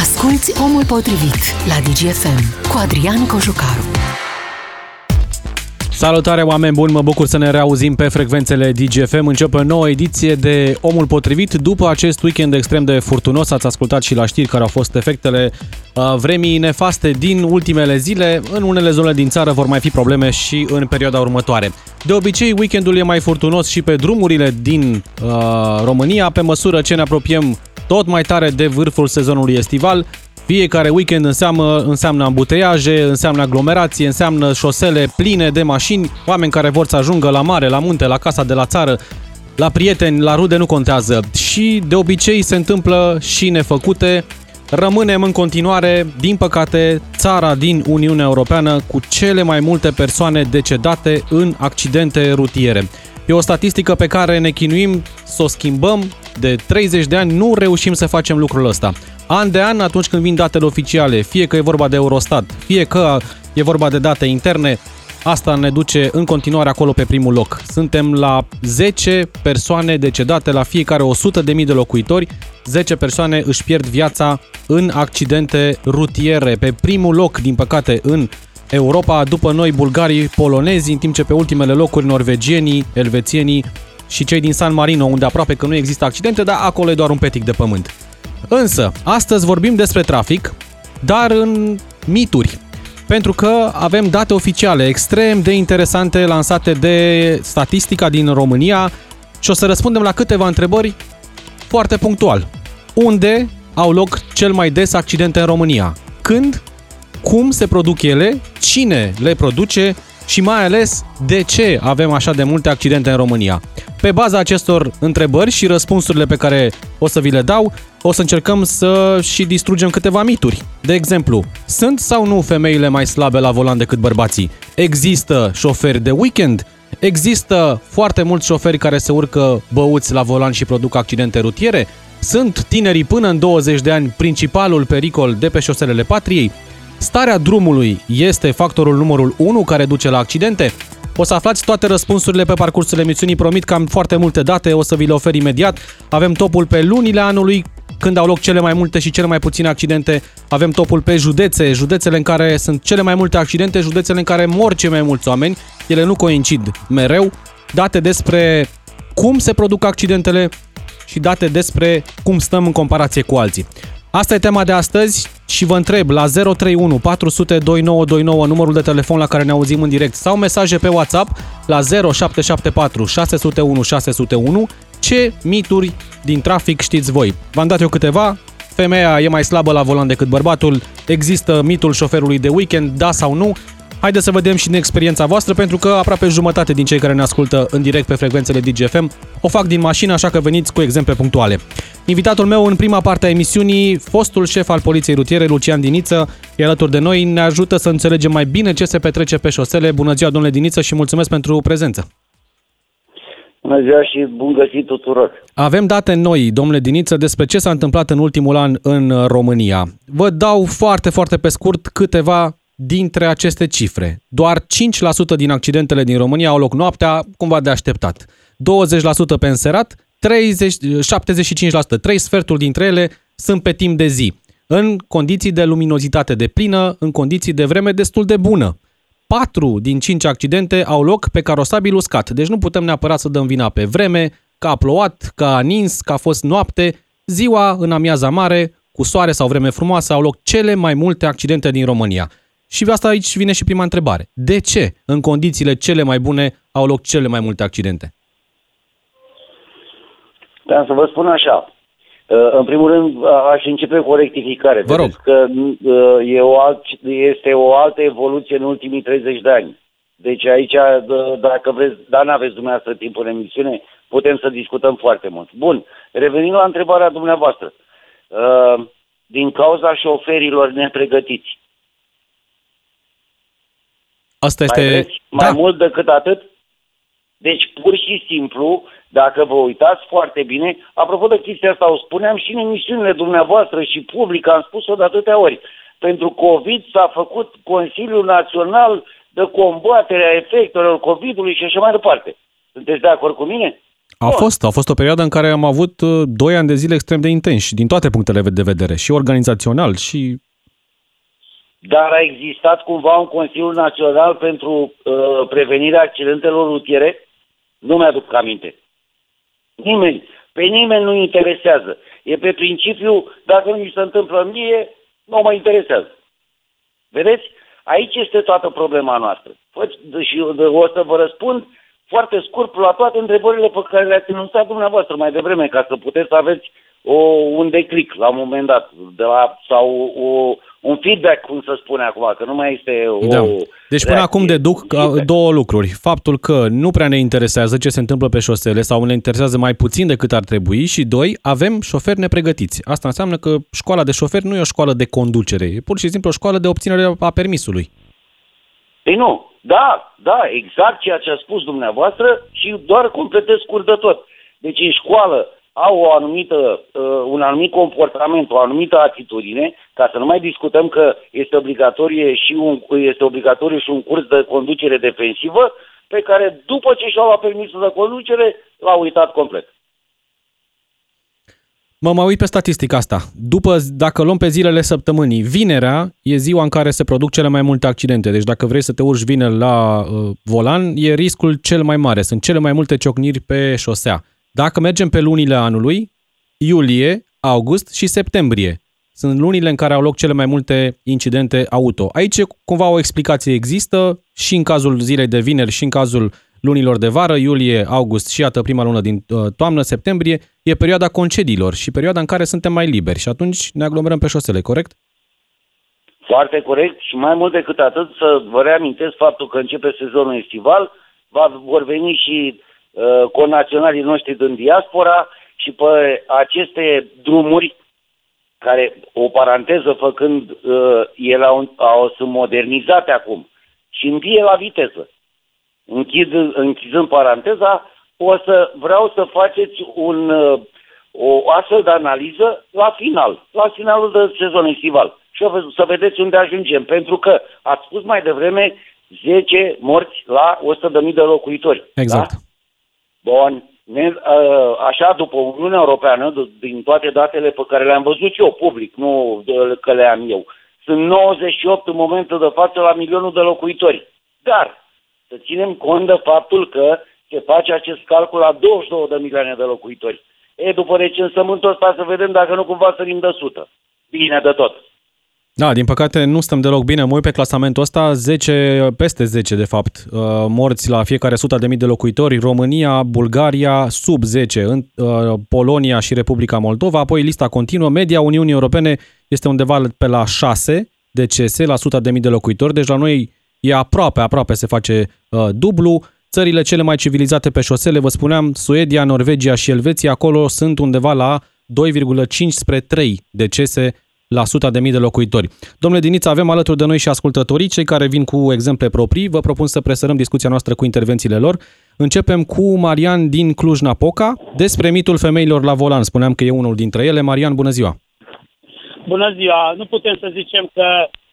Asculți Omul Potrivit la Digi FM cu Adrian Cojocaru. Salutare, oameni buni! Mă bucur să ne reauzim pe frecvențele Digi FM. Începe o nouă ediție de Omul Potrivit. După acest weekend extrem de furtunos, ați ascultat și la știri care au fost efectele vremii nefaste din ultimele zile. În unele zone din țară vor mai fi probleme și în perioada următoare. De obicei, weekendul e mai furtunos și pe drumurile din România. Pe măsură ce ne apropiem tot mai tare de vârful sezonului estival, fiecare weekend înseamnă ambuteiaje, înseamnă aglomerație, înseamnă șosele pline de mașini, oameni care vor să ajungă la mare, la munte, la casa de la țară, la prieteni, la rude, nu contează. Și de obicei se întâmplă și nefăcute. Rămânem în continuare, din păcate, țara din Uniunea Europeană cu cele mai multe persoane decedate în accidente rutiere. E o statistică pe care ne chinuim să o schimbăm. De 30 de ani nu reușim să facem lucrul ăsta. An de an, atunci când vin datele oficiale, fie că e vorba de Eurostat, fie că e vorba de date interne, asta ne duce în continuare acolo pe primul loc. Suntem la 10 persoane decedate la fiecare 100.000 de locuitori. 10 persoane își pierd viața în accidente rutiere. Pe primul loc, din păcate, în Europa, după noi bulgarii, polonezii, în timp ce pe ultimele locuri norvegienii, elvețienii și cei din San Marino, unde aproape că nu există accidente, dar acolo e doar un petic de pământ. Însă, astăzi vorbim despre trafic, dar în mituri, pentru că avem date oficiale extrem de interesante lansate de statistica din România și o să răspundem la câteva întrebări foarte punctual. Unde au loc cel mai des accidente în România? Când? Cum se produc ele? Cine le produce? Și mai ales, de ce avem așa de multe accidente în România? Pe baza acestor întrebări și răspunsurile pe care o să vi le dau, o să încercăm să și distrugem câteva mituri. De exemplu, sunt sau nu femeile mai slabe la volan decât bărbații? Există șoferi de weekend? Există foarte mulți șoferi care se urcă băuți la volan și produc accidente rutiere? Sunt tinerii până în 20 de ani principalul pericol de pe șoselele patriei? Starea drumului este factorul numărul 1 care duce la accidente? O să aflați toate răspunsurile pe parcursul emisiunii, promit că am foarte multe date, o să vi le ofer imediat. Avem topul pe lunile anului, când au loc cele mai multe și cele mai puține accidente. Avem topul pe județe, județele în care sunt cele mai multe accidente, județele în care mor cei mai mulți oameni. Ele nu coincid mereu. Date despre cum se produc accidentele și date despre cum stăm în comparație cu alții. Asta e tema de astăzi și vă întreb la 031 400 2929 numărul de telefon la care ne auzim în direct sau mesaje pe WhatsApp la 0774 601 601 ce mituri din trafic știți voi. V-am dat eu câteva. Femeia e mai slabă la volan decât bărbatul. Există mitul șoferului de weekend, da sau nu? Haideți să vedem și din experiența voastră, pentru că aproape jumătate din cei care ne ascultă în direct pe frecvențele Digi FM o fac din mașină, așa că veniți cu exemple punctuale. Invitatul meu în prima parte a emisiunii, fostul șef al Poliției Rutiere, Lucian Diniță, e alături de noi, ne ajută să înțelegem mai bine ce se petrece pe șosele. Bună ziua, domnule Diniță, și mulțumesc pentru prezență. Bună ziua și bun găsit tuturor! Avem date noi, domnule Diniță, despre ce s-a întâmplat în ultimul an în România. Vă dau foarte, foarte pe scurt câteva dintre aceste cifre. Doar 5% din accidentele din România au loc noaptea, cumva de așteptat. 20% pe înserat, 75%, 3 sferturi dintre ele sunt pe timp de zi, în condiții de luminozitate deplină, în condiții de vreme destul de bună. 4 din 5 accidente au loc pe carosabil uscat, deci nu putem neapărat să dăm vina pe vreme, că a plouat, că a nins, că a fost noapte. Ziua, în amiaza mare, cu soare sau vreme frumoasă, au loc cele mai multe accidente din România. Și asta aici vine și prima întrebare. De ce în condițiile cele mai bune au loc cele mai multe accidente? Vreau să vă spun așa. În primul rând aș începe cu o rectificare. Vă rog. Că este o altă evoluție în ultimii 30 de ani. Deci aici, dacă vreți, dar n-aveți dumneavoastră timpul în emisiune, putem să discutăm foarte mult. Bun, revenind la întrebarea dumneavoastră. Din cauza șoferilor nepregătiți. Asta este... Mai mult decât atât? Deci, pur și simplu, dacă vă uitați foarte bine, apropo de chestia asta, o spuneam și în emisiunile dumneavoastră și public, am spus-o de atâtea ori. Pentru COVID s-a făcut Consiliul Național de combaterea efectelor COVID-ului și așa mai departe. Sunteți de acord cu mine? A fost o perioadă în care am avut 2 ani de zile extrem de intensi, din toate punctele de vedere, și organizațional, și... Dar a existat cumva un Consiliu Național pentru prevenirea accidentelor rutiere? Nu mi-aduc aminte. Nimeni. Pe nimeni nu interesează. E pe principiu, dacă nu mi se întâmplă mie, nu mă interesează. Vedeți? Aici este toată problema noastră. Și o să vă răspund foarte scurt la toate întrebările pe care le-ați enunțat dumneavoastră mai devreme, ca să puteți să aveți un declic la un moment dat, sau un feedback, cum se spune acum, că nu mai este o... Da. Deci până acum deduc două lucruri. Faptul că nu prea ne interesează ce se întâmplă pe șosele sau ne interesează mai puțin decât ar trebui și, doi, avem șoferi nepregătiți. Asta înseamnă că școala de șoferi nu e o școală de conducere, e pur și simplu o școală de obținere a permisului. Ei nu, da, exact ceea ce a spus dumneavoastră și doar completez scurt de tot. Deci în școală au o anumită, un anumit comportament, o anumită atitudine, ca să nu mai discutăm că este obligatoriu și un curs de conducere defensivă, pe care după ce și-au luat permisul de conducere, l-au uitat complet. Mă mai uit pe statistica asta. Dacă luăm pe zilele săptămânii, vinerea e ziua în care se produc cele mai multe accidente. Deci dacă vrei să te urci vineri la volan, e riscul cel mai mare. Sunt cele mai multe ciocniri pe șosea. Dacă mergem pe lunile anului, iulie, august și septembrie sunt lunile în care au loc cele mai multe incidente auto. Aici cumva o explicație există și în cazul zilei de vineri și în cazul lunilor de vară, iulie, august și iată prima lună din toamnă, septembrie, e perioada concediilor și perioada în care suntem mai liberi și atunci ne aglomerăm pe șosele, corect? Foarte corect și mai mult decât atât să vă reamintesc faptul că începe sezonul estival, vor veni și conaționalii noștri din diaspora și pe aceste drumuri care, o paranteză făcând, ele sunt modernizate acum și învie la viteză. Închizând paranteza, vreau să faceți o astfel de analiză la finalul de sezon estival și să vedeți unde ajungem, pentru că ați spus mai devreme 10 morți la 100.000 de locuitori. Exact. Da? Bun, așa, după Uniunea Europeană, din toate datele pe care le-am văzut eu public, nu că le am eu, sunt 98 în momentul de față la milionul de locuitori. Dar să ținem cont de faptul că se face acest calcul la 22 de milioane de locuitori. După recensământul ăsta să vedem dacă nu cumva sărim de 100. Bine de tot. Da, din păcate nu stăm deloc bine. Mă uit pe clasamentul ăsta, peste 10 de fapt, morți la fiecare 100.000 de locuitori. România, Bulgaria, sub 10, în Polonia și Republica Moldova. Apoi lista continuă. Media Uniunii Europene este undeva pe la 6 decese la 100.000 de locuitori. Deci la noi e aproape se face dublu. Țările cele mai civilizate pe șosele, vă spuneam, Suedia, Norvegia și Elveția, acolo sunt undeva la 2,5 spre 3 decese la 100.000 de locuitori. Domnule Diniță, avem alături de noi și ascultătorii, cei care vin cu exemple proprii. Vă propun să presărăm discuția noastră cu intervențiile lor. Începem cu Marian din Cluj-Napoca despre mitul femeilor la volan. Spuneam că e unul dintre ele. Marian, bună ziua! Bună ziua! Nu putem să zicem că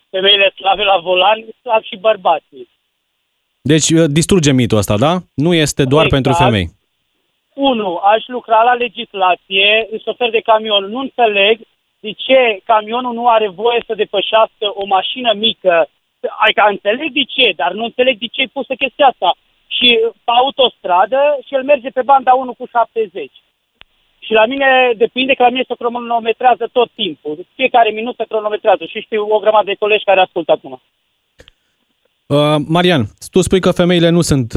femeile slabe la volan, slab și bărbații. Deci distruge mitul ăsta, da? Nu este doar exact. Pentru femei. 1. Aș lucra la legislație, șofer de camion. Nu înțeleg de ce camionul nu are voie să depășească o mașină mică. Adică înțeleg de ce, dar nu înțeleg de ce e pusă chestia asta. Și pe autostradă și el merge pe banda 1 cu 70. Și la mine depinde că la mine se cronometrează tot timpul. Fiecare minut se cronometrează și știu o grămadă de colegi care ascultă acum. Marian, tu spui că femeile nu sunt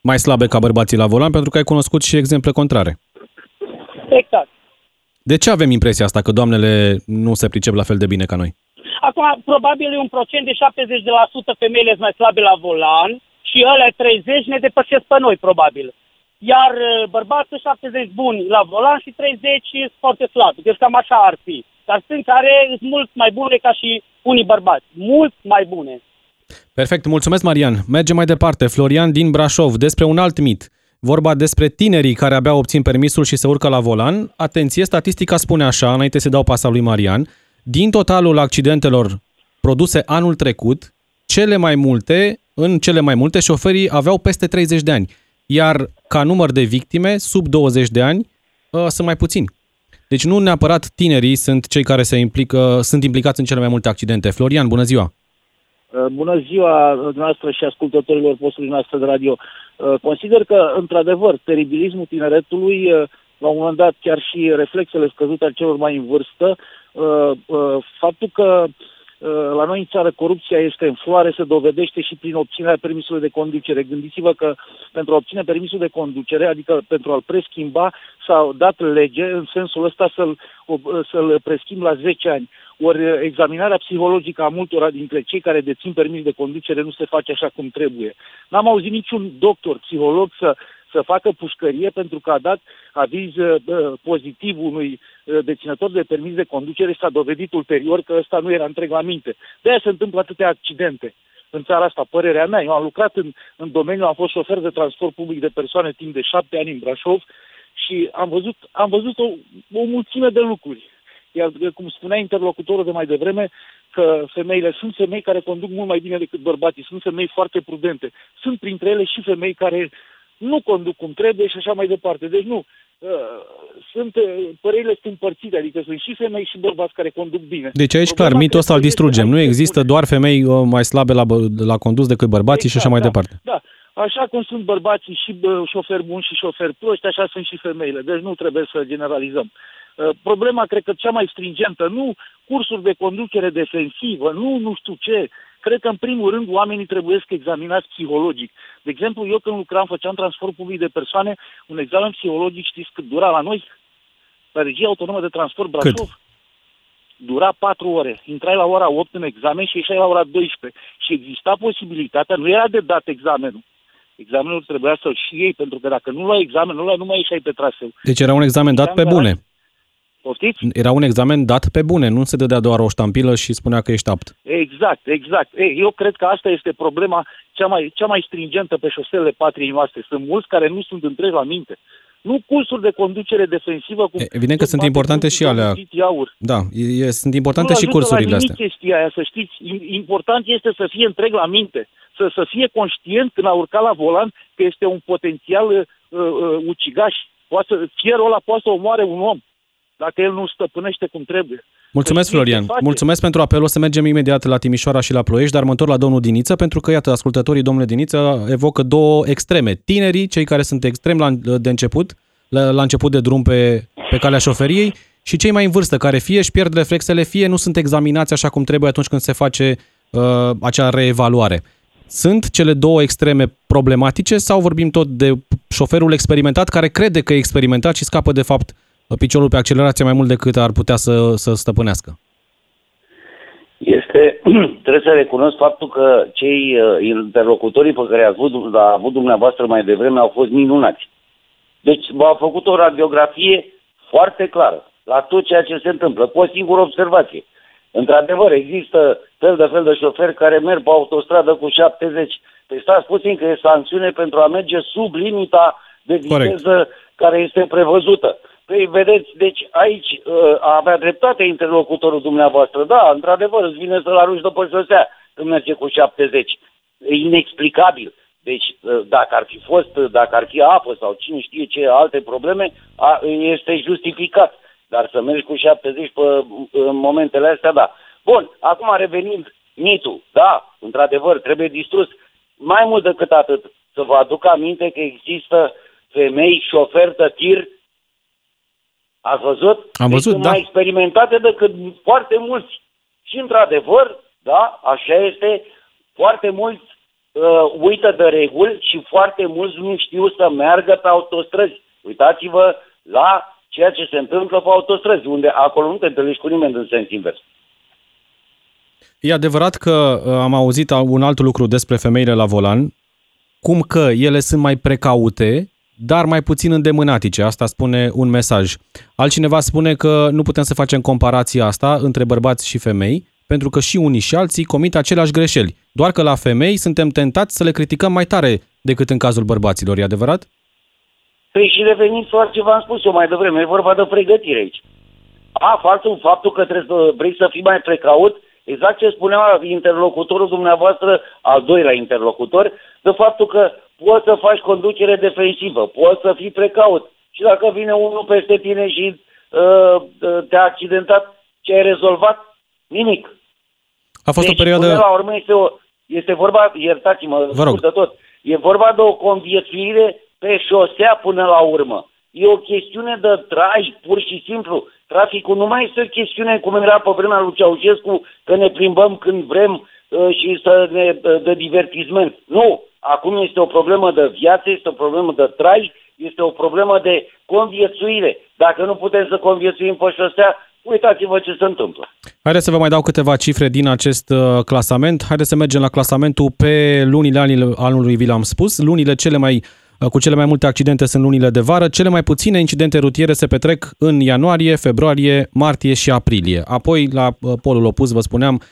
mai slabe ca bărbații la volan pentru că ai cunoscut și exemple contrare. Exact. De ce avem impresia asta că doamnele nu se pricep la fel de bine ca noi? Acum, probabil e un procent de 70% femeile sunt mai slabe la volan și ăla 30 ne depășesc pe noi, probabil. Iar bărbații 70 buni la volan și 30 sunt foarte slabi. Deci cam așa ar fi. Dar sunt care sunt mult mai bune ca și unii bărbați. Mult mai bune. Perfect. Mulțumesc, Marian. Mergem mai departe. Florian din Brașov, despre un alt mit. Vorba despre tinerii care abia obțin permisul și se urcă la volan. Atenție, statistica spune așa, înainte să dau pasa lui Marian, din totalul accidentelor produse anul trecut, în cele mai multe șoferii aveau peste 30 de ani. Iar ca număr de victime sub 20 de ani sunt mai puțini. Deci nu neapărat tinerii sunt cei care sunt implicați în cele mai multe accidente. Florian, bună ziua! Bună ziua dumneavoastră și ascultătorilor postului noastră de radio. Consider că, într-adevăr, teribilismul tineretului, la un moment dat chiar și reflexele scăzute al celor mai în vârstă, faptul că la noi în țară corupția este în floare, se dovedește și prin obținerea permisului de conducere. Gândiți-vă că pentru a obține permisul de conducere, adică pentru a-l preschimba, s-a dat lege în sensul ăsta să-l preschimb la 10 ani. Ori examinarea psihologică a multora dintre cei care dețin permis de conducere nu se face așa cum trebuie. N-am auzit niciun doctor, psiholog să facă pușcărie pentru că a dat aviz pozitiv unui deținător de permis de conducere și s-a dovedit ulterior că ăsta nu era întreg la minte. De-aia se întâmplă atâtea accidente în țara asta, părerea mea. Eu am lucrat în domeniu, am fost șofer de transport public de persoane timp de 7 ani în Brașov și am văzut o mulțime de lucruri. Iar, cum spunea interlocutorul de mai devreme, că sunt femei care conduc mult mai bine decât bărbații, sunt femei foarte prudente. Sunt printre ele și femei care nu conduc cum trebuie și așa mai departe. Deci nu, părerile sunt împărțite, adică sunt și femei și bărbați care conduc bine. Deci aici clar, mitul ăsta îl distrugem. Nu există doar femei mai slabe la condus decât bărbații, exact, și așa mai departe. Da. Așa cum sunt bărbații și șoferi buni și șoferi proști, așa sunt și femeile. Deci nu trebuie să generalizăm. Problema, cred că cea mai stringentă, nu cursuri de conducere defensivă, nu știu ce. Cred că, în primul rând, oamenii trebuie să examinați psihologic. De exemplu, eu când lucram, făceam transport public de persoane, un examen psihologic, știți cât dura la noi? La Regia Autonomă de Transport Brașov? Cât? Dura 4 ore. Intrai la ora 8 în examen și ieșai la ora 12. Și exista posibilitatea, nu era de dat examenul. Examenul trebuia să-l și iei, pentru că dacă nu luai examen, nu mai ieșai pe traseu. Deci era un examen dat pe bune. Poftiți? Era un examen dat pe bune, nu se dădea doar o ștampilă și spunea că ești apt. Exact, exact. Eu cred că asta este problema cea mai stringentă pe șoselele patriei noastre. Sunt mulți care nu sunt întregi la minte. Nu cursuri de conducere defensivă. Evident că sunt importante și alea. Titi Aur. Da, sunt importante și cursurile astea. Nu chestia aia, să știți. Important este să fie întreg la minte. Să fie conștient când a urcat la volan că este un potențial ucigaș. Fierul ăla poate să omoare un om dacă el nu stăpânește cum trebuie. Mulțumesc, Florian. Mulțumesc pentru apel. O să mergem imediat la Timișoara și la Ploiești, dar mă întorc la domnul Diniță, pentru că, iată, ascultătorii domnului Diniță evocă două extreme. Tinerii, cei care sunt extrem la început de drum pe calea șoferiei, și cei mai în vârstă, care fie își pierd reflexele, fie nu sunt examinați așa cum trebuie atunci când se face acea reevaluare. Sunt cele două extreme problematice sau vorbim tot de șoferul experimentat care crede că e experimentat și scapă de fapt piciorul pe accelerație mai mult decât ar putea să stăpânească? Trebuie să recunosc faptul că cei interlocutorii pe care a avut dumneavoastră mai devreme au fost minunați. Deci v-au făcut o radiografie foarte clară la tot ceea ce se întâmplă, cu o singură observație. Într-adevăr, există fel de șoferi care merg pe autostradă cu 70. Păi stați puțin că e sancțiune pentru a merge sub limita de viteză care este prevăzută. Păi vedeți, deci aici avea dreptate interlocutorul dumneavoastră. Da, într-adevăr, îți vine să-l arunci după sosea când merge cu 70. E inexplicabil. Deci dacă ar fi apă sau cine știe ce alte probleme, este justificat. Dar să mergi cu 70 în momentele astea, da. Bun, acum revenind, mitul, da, într-adevăr, trebuie distrus. Mai mult decât atât, să vă aduc aminte că există femei șoferi de tir. Ați văzut? Am văzut, da. Mai experimentate decât foarte mulți. Și într-adevăr, da, așa este, foarte mulți uită de reguli și foarte mulți nu știu să meargă pe autostrăzi. Uitați-vă la ceea ce se întâmplă pe autostrăzi, unde acolo nu te întâlnești cu nimeni în sens invers. E adevărat că am auzit un alt lucru despre femeile la volan, cum că ele sunt mai precaute, dar mai puțin îndemânatice. Asta spune un mesaj. Altcineva spune că nu putem să facem comparația asta între bărbați și femei, pentru că și unii și alții comit aceleași greșeli. Doar că la femei suntem tentați să le criticăm mai tare decât în cazul bărbaților. E adevărat? Păi și revenind la ce v-am spus eu mai devreme, e vorba de pregătire aici. Faptul că vrei să fii mai precaut, exact ce spunea interlocutorul dumneavoastră, al doilea interlocutor, de faptul că poți să faci conducere defensivă, poți să fii precaut. Și dacă vine unul peste tine și te-a accidentat, ce ai rezolvat? Nimic. A fost deci, o perioadă... Până la urmă este vorba, iertați-mă, de tot, e vorba de o conviețuire pe șosea până la urmă. E o chestiune de trai, pur și simplu. Traficul nu mai este o chestiune cum era pe vremea lui Ceaușescu, că ne plimbăm când vrem și să ne dă divertisment. Nu! Acum este o problemă de viață, este o problemă de trai, este o problemă de conviețuire. Dacă nu putem să conviețuim pe șosea, uitați-vă ce se întâmplă. Haideți să vă mai dau câteva cifre din acest clasament. Haideți să mergem la clasamentul pe lunile anului, vi l-am spus. Lunile cu cele mai multe accidente sunt lunile de vară. Cele mai puține incidente rutiere se petrec în ianuarie, februarie, martie și aprilie. Apoi, la polul opus, vă spuneam,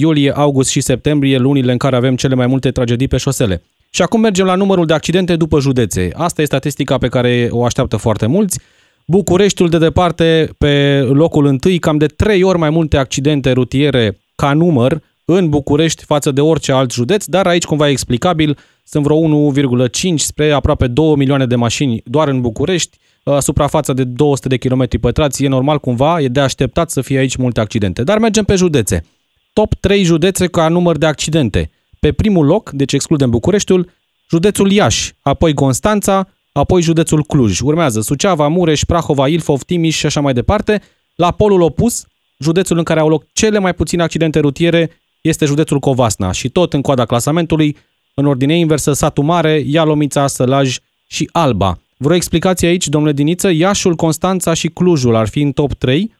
iulie, august și septembrie, lunile în care avem cele mai multe tragedii pe șosele. Și acum mergem la numărul de accidente după județe. Asta e statistica pe care o așteaptă foarte mulți. Bucureștiul de departe pe locul întâi, cam de 3 ori mai multe accidente rutiere ca număr în București față de orice alt județ, dar aici cumva e explicabil, sunt vreo 1,5 spre aproape 2 milioane de mașini doar în București, suprafața de 200 de km pătrați, e normal cumva, e de așteptat să fie aici multe accidente. Dar mergem pe județe. Top 3 județe ca număr de accidente. Pe primul loc, deci excludem Bucureștiul, județul Iași, apoi Constanța, apoi județul Cluj. Urmează Suceava, Mureș, Prahova, Ilfov, Timiș și așa mai departe. La polul opus, județul în care au loc cele mai puține accidente rutiere este județul Covasna și tot în coada clasamentului, în ordine inversă, Satu Mare, Ialomița, Sălaj și Alba. Vreo explicație aici, domnule Diniță? Iașul, Constanța și Clujul ar fi în top 3.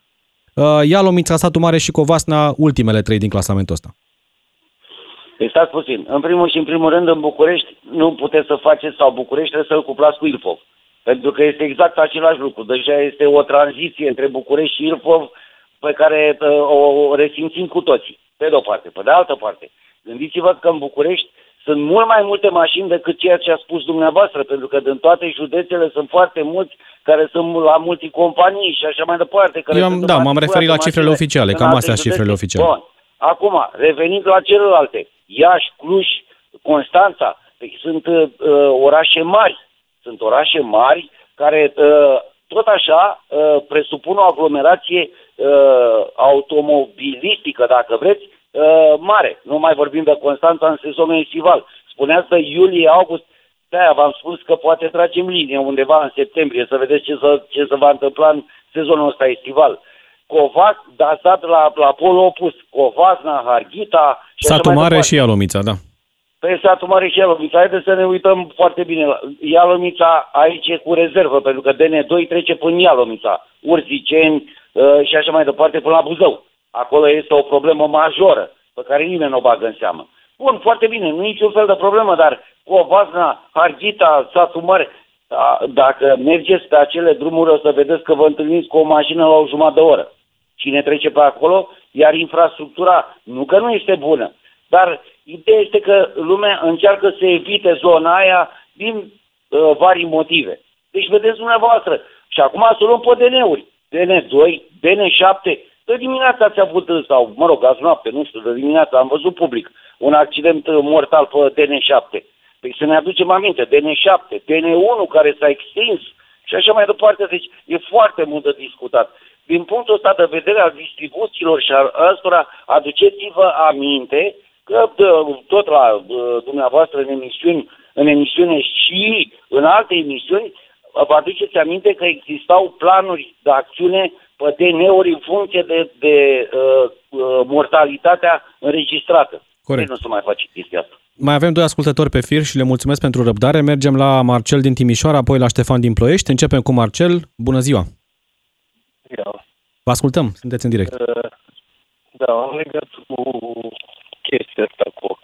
Ialomița, Satu Mare și Covasna, ultimele 3 din clasamentul ăsta. Păi stați puțin. În primul și în primul rând, în București nu puteți să faceți, sau București trebuie să-l cuplați cu Ilfov. Pentru că este exact același lucru. Deja este o tranziție între București și Ilfov pe care o resimțim cu toții. Pe de o parte. Pe de altă parte, gândiți-vă că în București sunt mult mai multe mașini decât ceea ce a spus dumneavoastră, pentru că din toate județele sunt foarte mulți care sunt la multicompanii și așa mai departe. Care m-am referit la cifrele oficiale, cam astea cifrele oficiale. Bun. Acum, revenind la celelalte, Iași, Cluj, Constanța, sunt orașe mari. Sunt orașe mari care tot așa presupun o aglomerație automobilistică, dacă vreți, mare. Nu mai vorbim de Constanța în sezonul estival. Spuneați de iulie-august, de-aia v-am spus că poate tragem linie undeva în septembrie, să vedeți ce se va întâmpla în sezonul ăsta estival. Dar stat la polul opus, Covasna, Harghita... Satu Mare și Ialomița, da. Pe Satu Mare și Ialomița, haideți să ne uităm foarte bine. Ialomița aici e cu rezervă, pentru că DN2 trece până Ialomița, Urziceni și așa mai departe, până la Buzău. Acolo este o problemă majoră, pe care nimeni nu o bagă în seamă. Bun, foarte bine, nu e niciun fel de problemă, dar Covasna, Harghita, Satu Mare... Dacă mergeți pe acele drumuri, o să vedeți că vă întâlniți cu o mașină la o jumătate de oră. Cine trece pe acolo, iar infrastructura nu că nu este bună, dar ideea este că lumea încearcă să evite zona aia din vari motive. Deci vedeți dumneavoastră. Și acum să luăm pe DN-uri. DN2, DN7. De dimineața ați avut, sau mă rog, azi noapte, nu știu, de dimineața am văzut public un accident mortal pe DN7. Păi să ne aducem aminte, DN7, DN1 care s-a extins și așa mai departe, deci e foarte mult de discutat. Din punctul ăsta de vedere al distribuțiilor și al ăstora, aduceți-vă aminte că tot la dumneavoastră în emisiune și în alte emisiuni, vă aduceți aminte că existau planuri de acțiune pe DN-uri în funcție de mortalitatea înregistrată. Corect. Nu se mai face chestia asta. Mai avem 2 ascultători pe fir și le mulțumesc pentru răbdare. Mergem la Marcel din Timișoara, apoi la Ștefan din Ploiești. Începem cu Marcel. Bună ziua! Da. Vă ascultăm, sunteți în direct. Da, am legat cu chestia asta cu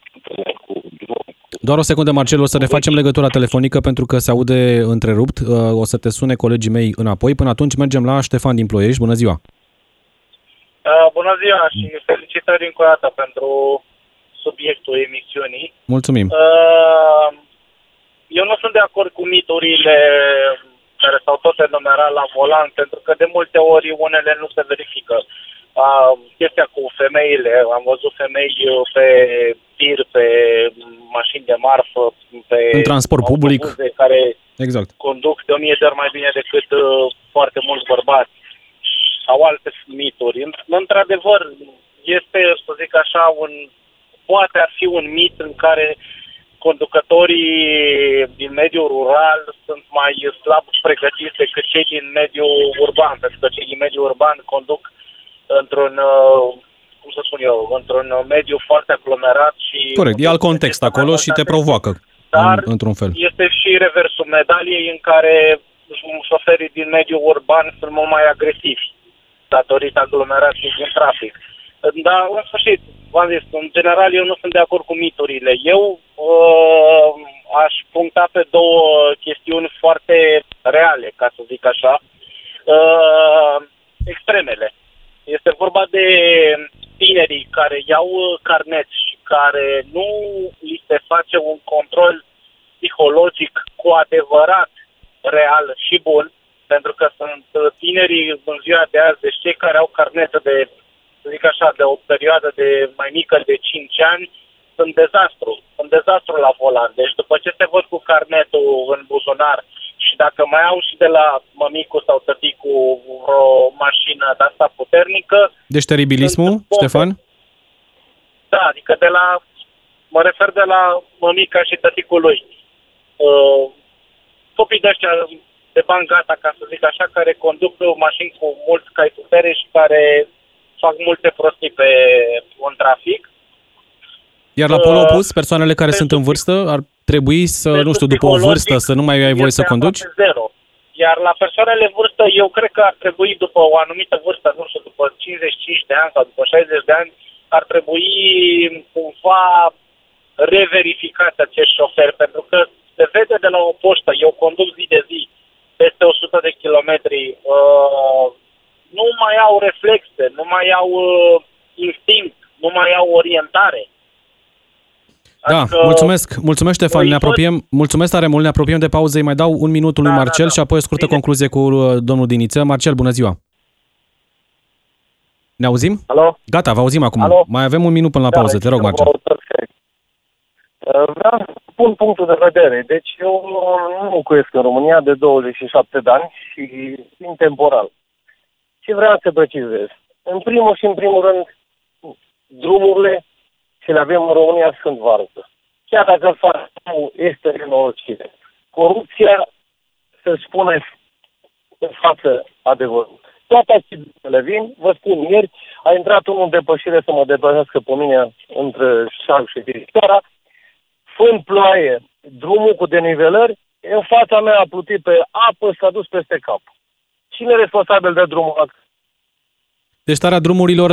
doar o secundă, Marcel, o să refacem legătura telefonică pentru că se aude întrerupt. O să te sune colegii mei înapoi. Până atunci mergem la Ștefan din Ploiești. Bună ziua! Bună ziua și felicitări încă o dată pentru subiectul emisiunii. Mulțumim. Eu nu sunt de acord cu miturile care s-au tot enumerat la volan, pentru că de multe ori unele nu se verifică. Chestia cu femeile, am văzut femei pe tir, pe mașini de marfă, pe în transport public, care exact conduc de 1000 de ori mai bine decât foarte mulți bărbați. Au alte mituri. Într-adevăr, este, să zic așa, poate ar fi un mit în care conducătorii din mediul rural sunt mai slab pregătiți decât cei din mediul urban, pentru că cei din mediul urban conduc într-un, cum să spun eu, într-un mediu foarte aglomerat și... Corect, e alt context acolo și te provoacă, dar într-un fel. Este și reversul medaliei în care șoferii din mediul urban sunt mult mai agresivi datorită aglomerației din trafic. Dar, în sfârșit, v-am zis, în general eu nu sunt de acord cu miturile. Eu aș puncta pe două chestiuni foarte reale, ca să zic așa, extremele. Este vorba de tinerii care iau carnet și care nu li se face un control psihologic cu adevărat real și bun, pentru că sunt tinerii în ziua de azi, deci cei care au carnetă de, să zic așa, de o perioadă de mai mică de 5 ani, sunt dezastru la volan. Deci după ce se văd cu carnetul în buzunar și dacă mai au și de la mămicu sau tăticul o mașină de asta puternică... Deci teribilismul, Ștefan? Da, adică de la... Mă refer de la mămica și tăticul lui. Copii de ăștia de bani gata, ca să zic așa, care conduc mașini cu mulți cai putere și care... fac multe prostii pe un trafic. Iar la pol opus, persoanele care sunt în vârstă ar trebui să, nu știu, după o vârstă să nu mai ai voie să conduci? Zero. Iar la persoanele în vârstă, eu cred că ar trebui după o anumită vârstă, nu știu, după 55 de ani sau după 60 de ani, ar trebui cumva reverificați acești șoferi, pentru că se vede de la o poștă, eu conduc zi de zi, peste 100 de kilometri, nu mai au reflexe, nu mai au instinct, nu mai au orientare. Da, adică mulțumesc Ștefan, ne apropiem, mulțumesc tare mult, ne apropiem de pauză, îi mai dau un minut lui Marcel și apoi o scurtă concluzie cu domnul Diniță. Marcel, bună ziua! Ne auzim? Alo? Gata, vă auzim acum. Alo? Mai avem un minut până la pauză, te rog Marcel. Vreau să spun punctul de vedere. Deci eu nu locuiesc în România de 27 de ani și intemporal. Și vreau să precizez. În primul și în primul rând, drumurile ce le avem în România sunt varză. Chiar dacă facem este renorocire. Corupția se spune în față adevărul. Toate accidentele vin, vă spun, ieri a intrat unul în depășire să mă depășească pe mine între 6 și 10 seara. Fând ploaie, drumul cu denivelări, în fața mea a plutit pe apă, s-a dus peste cap. Cine e responsabil de drumul? Destarea drumurilor,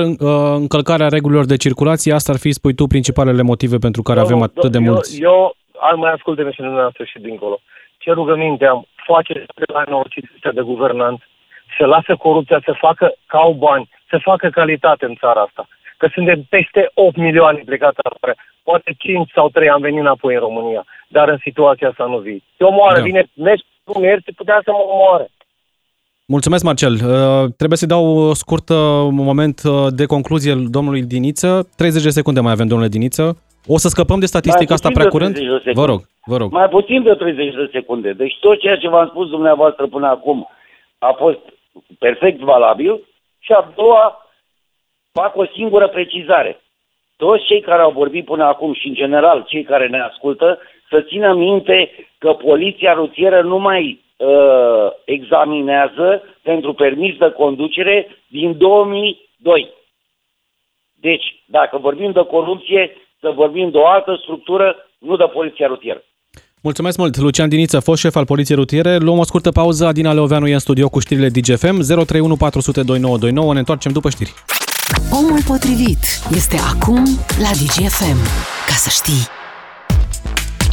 încălcarea regulilor de circulație, asta ar fi, spui tu, principalele motive pentru care avem atât de mulți. Eu mai ascult de meșinile noastre și dincolo. Ce rugăminte am? Face la neorciția de guvernant, se lasă corupția, se facă ca au bani, se facă calitate în țara asta. Că suntem peste 8 milioane plecați afară. Poate 5 sau 3 am venit înapoi în România, dar în situația asta nu vii. Eu moară, vine, mergi, nu mergi, putea să mă moară. Mulțumesc, Marcel. Trebuie să-i dau scurt un moment de concluzie domnului Diniță. 30 de secunde mai avem, domnule Diniță. O să scăpăm de statistica asta prea curând? Vă rog. Mai puțin de 30 de secunde. Deci tot ceea ce v-am spus dumneavoastră până acum a fost perfect valabil. Și a doua, fac o singură precizare. Toți cei care au vorbit până acum și, în general, cei care ne ascultă, să țină minte că poliția rutieră nu mai... examinează pentru permis de conducere din 2002. Deci, dacă vorbim de corupție, să vorbim de o altă structură, nu de poliția rutieră. Mulțumesc mult, Lucian Diniță, fost șef al poliției rutiere. Luăm o scurtă pauză, Adina Leoveanu e în studio cu știrile Digi FM. 031 400 2929, ne întoarcem după știri. Omul potrivit este acum la Digi FM. Ca să știi.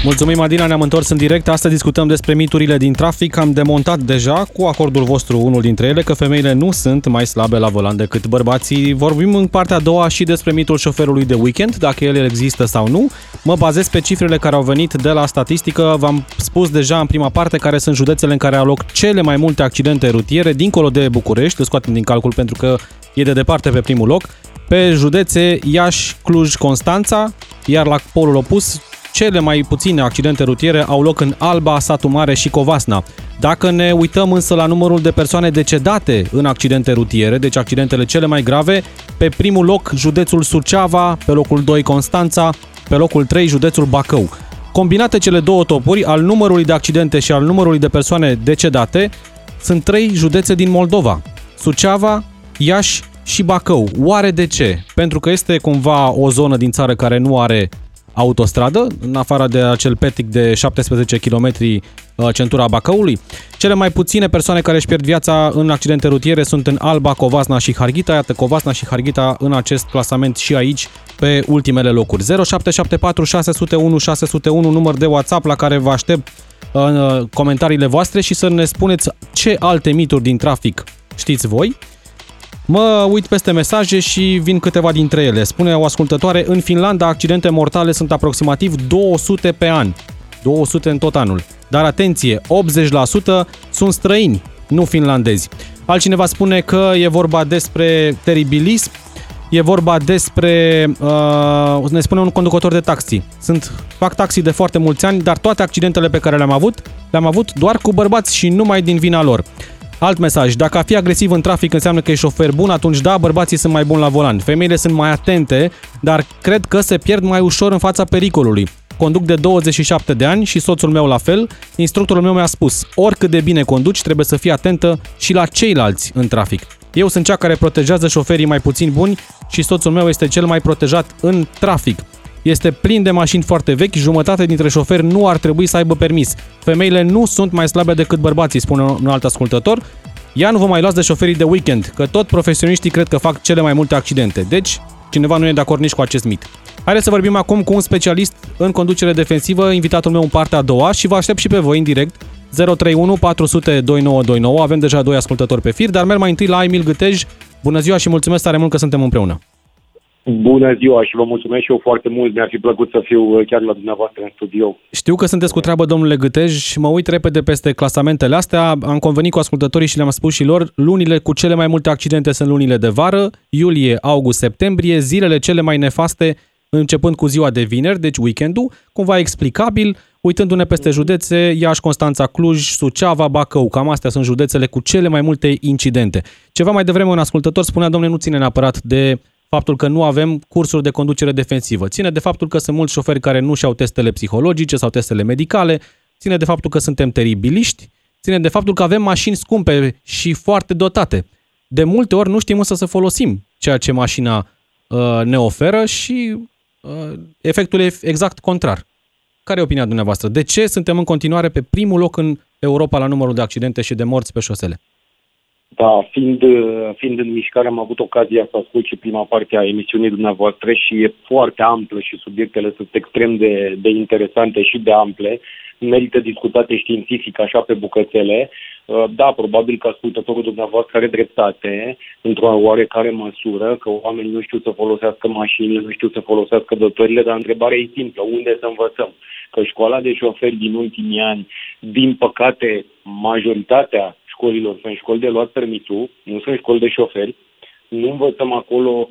Mulțumim, Adina, ne-am întors în direct. Astăzi discutăm despre miturile din trafic. Am demontat deja, cu acordul vostru, unul dintre ele, că femeile nu sunt mai slabe la volan decât bărbații. Vorbim în partea a doua și despre mitul șoferului de weekend, dacă el există sau nu. Mă bazez pe cifrele care au venit de la statistică. V-am spus deja în prima parte care sunt județele în care au loc cele mai multe accidente rutiere, dincolo de București, le scoatem din calcul pentru că e de departe pe primul loc. Pe județe Iași, Cluj, Constanța, Iar la polul opus, cele mai puține accidente rutiere au loc în Alba, Satu Mare și Covasna. Dacă ne uităm însă la numărul de persoane decedate în accidente rutiere, deci accidentele cele mai grave, pe primul loc județul Suceava, pe locul 2 Constanța, pe locul 3 județul Bacău. Combinate cele două topuri, al numărului de accidente și al numărului de persoane decedate, sunt 3 județe din Moldova: Suceava, Iași și Bacău. Oare de ce? Pentru că este cumva o zonă din țară care nu are autostradă, în afara de acel petic de 17 km centura Bacăului? Cele mai puține persoane care își pierd viața în accidente rutiere sunt în Alba, Covasna și Harghita. Iată, Covasna și Harghita în acest clasament și aici pe ultimele locuri. 0774 601 601, număr de WhatsApp la care vă aștept în comentariile voastre și să ne spuneți ce alte mituri din trafic știți voi. Mă uit peste mesaje și vin câteva dintre ele. Spune o ascultătoare: în Finlanda accidente mortale sunt aproximativ 200 pe an. 200 în tot anul. Dar atenție, 80% sunt străini, nu finlandezi. Altcineva spune că e vorba despre teribilism, e vorba despre, ne spune un conducător de taxi. Fac taxi de foarte mulți ani, dar toate accidentele pe care le-am avut doar cu bărbați și numai din vina lor. Alt mesaj: dacă a fi agresiv în trafic înseamnă că e șofer bun, atunci da, bărbații sunt mai buni la volan. Femeile sunt mai atente, dar cred că se pierd mai ușor în fața pericolului. Conduc de 27 de ani și soțul meu la fel. Instructorul meu mi-a spus: oricât de bine conduci, trebuie să fii atentă și la ceilalți în trafic. Eu sunt cea care protejează șoferii mai puțin buni și soțul meu este cel mai protejat în trafic. Este plin de mașini foarte vechi, jumătate dintre șoferi nu ar trebui să aibă permis. Femeile nu sunt mai slabe decât bărbații, spune un alt ascultător. Ia nu vă mai luați de șoferii de weekend, că tot profesioniștii cred că fac cele mai multe accidente. Deci, cineva nu e de acord nici cu acest mit. Haideți să vorbim acum cu un specialist în conducere defensivă, invitatul meu în partea a doua, și vă aștept și pe voi în direct. 031 400 2929, avem deja 2 ascultători pe fir, dar merg mai întâi la Emil Gâtej. Bună ziua și mulțumesc tare mult că suntem împreună. Bună ziua și vă mulțumesc și eu foarte mult. Mi-ar fi plăcut să fiu chiar la dumneavoastră în studio. Știu că sunteți cu treabă, domnule Gâtej. Mă uit repede peste clasamentele astea. Am convenit cu ascultătorii și le-am spus și lor: lunile cu cele mai multe accidente sunt lunile de vară, iulie, august, septembrie, zilele cele mai nefaste începând cu ziua de vineri, deci weekendul, cumva explicabil, uitându-ne peste județe, Iași, Constanța, Cluj, Suceava, Bacău. Cam astea sunt județele cu cele mai multe incidente. Ceva mai devreme un ascultător spunea: domne, nu ține neapărat de faptul că nu avem cursuri de conducere defensivă. Ține de faptul că sunt mulți șoferi care nu și-au testele psihologice sau testele medicale, ține de faptul că suntem teribiliști, ține de faptul că avem mașini scumpe și foarte dotate. De multe ori nu știm însă să folosim ceea ce mașina ne oferă și efectul e exact contrar. Care e opinia dumneavoastră? De ce suntem în continuare pe primul loc în Europa la numărul de accidente și de morți pe șosele? Da, fiind în mișcare, am avut ocazia să ascult și prima parte a emisiunii dumneavoastră și e foarte amplă și subiectele sunt extrem de interesante și de ample. Merită discutate științific, așa, pe bucățele. Da, probabil că ascultătorul dumneavoastră are dreptate într-o oarecare măsură, că oamenii nu știu să folosească mașinile, nu știu să folosească dotările, dar întrebarea e simplă: unde să învățăm? Că școala de șoferi din ultimii ani, din păcate, majoritatea școlilor sunt școli de luat permisul, nu sunt școli de șoferi. Nu învățăm acolo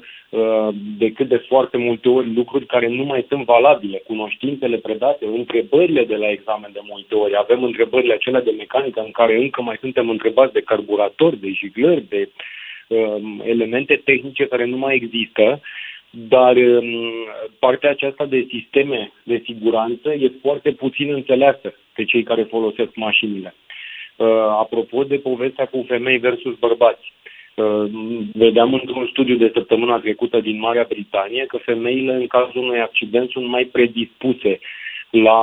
decât de foarte multe ori lucruri care nu mai sunt valabile. Cunoștințele predate, întrebările de la examen de multe ori. Avem întrebările acelea de mecanică în care încă mai suntem întrebați de carburator, de jiglări, de elemente tehnice care nu mai există. Dar partea aceasta de sisteme de siguranță e foarte puțin înțeleasă de cei care folosesc mașinile. Apropo de povestea cu femei versus bărbați, vedeam într-un studiu de săptămâna trecută din Marea Britanie că femeile în cazul unui accident sunt mai predispuse la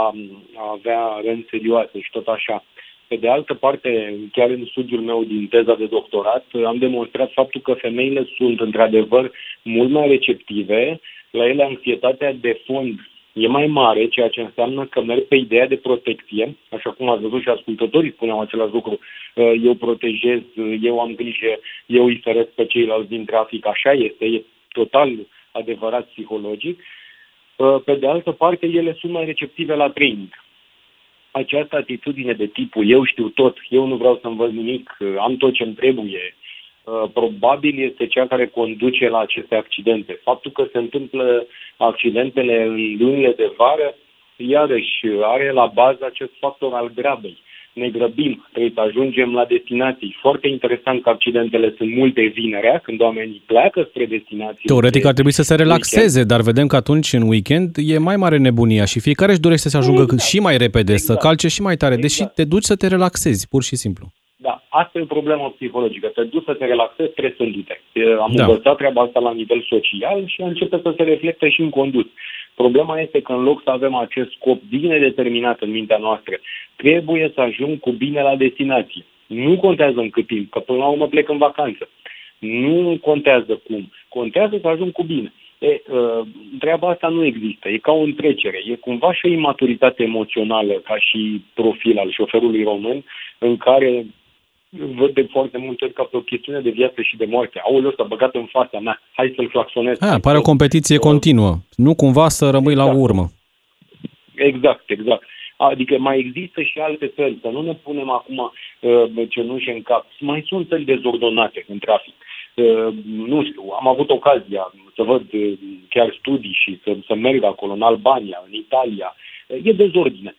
a avea răni serioase și tot așa. Pe de altă parte, chiar în studiul meu din teza de doctorat, am demonstrat faptul că femeile sunt într-adevăr mult mai receptive, la ele anxietatea de fond e mai mare, ceea ce înseamnă că merg pe ideea de protecție, așa cum ați văzut și ascultătorii spuneau același lucru: eu protejez, eu am grijă, eu îi feresc pe ceilalți din trafic. Așa este, e total adevărat psihologic. Pe de altă parte, ele sunt mai receptive la training. Această atitudine de tipul eu știu tot, eu nu vreau să învăț nimic, am tot ce-mi trebuie, probabil este cea care conduce la aceste accidente. Faptul că se întâmplă accidentele în lunile de vară, iarăși are la bază acest factor al grabei. Ne grăbim, trebuie să ajungem la destinații. Foarte interesant că accidentele sunt multe vinerea, când oamenii pleacă spre destinații. Teoretic ar trebui să se relaxeze, dar vedem că atunci, în weekend, e mai mare nebunia și fiecare își dorește să ajungă și mai repede, să calce și mai tare, deși te duci să te relaxezi, pur și simplu. Da, asta e o problemă psihologică. Te duci să te relaxezi stresându-te. Am învățat treaba asta la nivel social și începe să se reflecte și în condus. Problema este că în loc să avem acest scop bine determinat în mintea noastră, trebuie să ajung cu bine la destinație. Nu contează în cât timp, că până la urmă plec în vacanță. Nu contează cum. Contează să ajung cu bine. Treaba asta nu există. E ca o întrecere. E cumva și o imaturitate emoțională ca și profil al șoferului român în care văd de foarte multe ori ca pe o chestiune de viață și de moarte. Aoleu, ăsta băgat în fața mea, hai să-l claxonez. Pare o competiție continuă. Nu cumva să rămâi la urmă. Exact. Adică mai există și alte țări, să nu ne punem acum cenușe în cap. Mai sunt țări dezordonate în trafic. Nu știu, am avut ocazia să văd chiar studii și să merg acolo, în Albania, în Italia. E dezordine.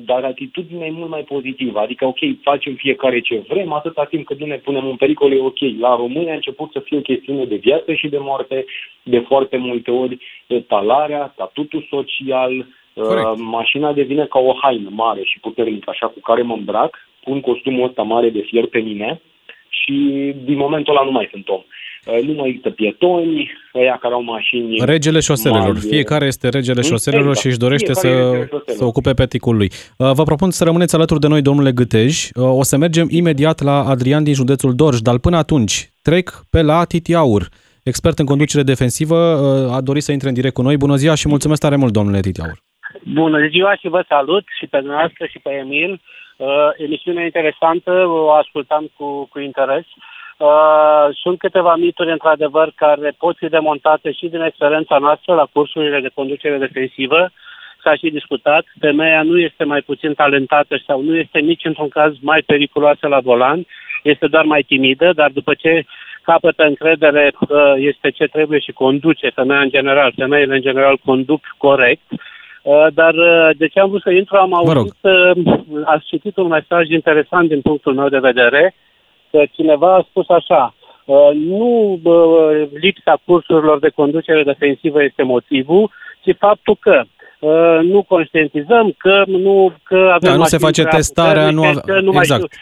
Dar atitudinea e mult mai pozitivă. Adică, ok, facem fiecare ce vrem, atâta timp cât nu ne punem în pericol, e ok. La România a început să fie o chestiune de viață și de moarte, de foarte multe ori, talarea, statutul social, mașina devine ca o haină mare și puternică, așa, cu care mă îmbrac, pun costumul ăsta mare de fier pe mine și din momentul ăla nu mai sunt om. Nu mai există pietoni, ăia care au mașini... Regele șoselelor. Fiecare este regele șoselelor și își dorește să ocupe peticul lui. Vă propun să rămâneți alături de noi, domnule Gâtej. O să mergem imediat la Adrian din județul Dorj, dar până atunci trec pe la Titi Aur, expert în conducere defensivă. A dorit să intre în direct cu noi. Bună ziua și mulțumesc tare mult, domnule Titi Aur. Bună ziua și vă salut și pe dumneavoastră și pe Emil. Emisiune interesantă, o ascultam cu interes. Sunt câteva mituri, într-adevăr, care pot fi demontate și din experiența noastră la cursurile de conducere defensivă. S-a și discutat, femeia nu este mai puțin talentată sau nu este nici într-un caz mai periculoasă la volan, este doar mai timidă, dar după ce capătă încredere este ce trebuie și conduce femeia în general. Femeile în general conduc corect. Dar de ce am vrut să intru, am auzit, ați citit un mesaj interesant din punctul meu de vedere, că cineva a spus așa, nu lipsa cursurilor de conducere defensivă este motivul, ci faptul că nu conștientizăm, că avem... Da, nu se face testarea, exact.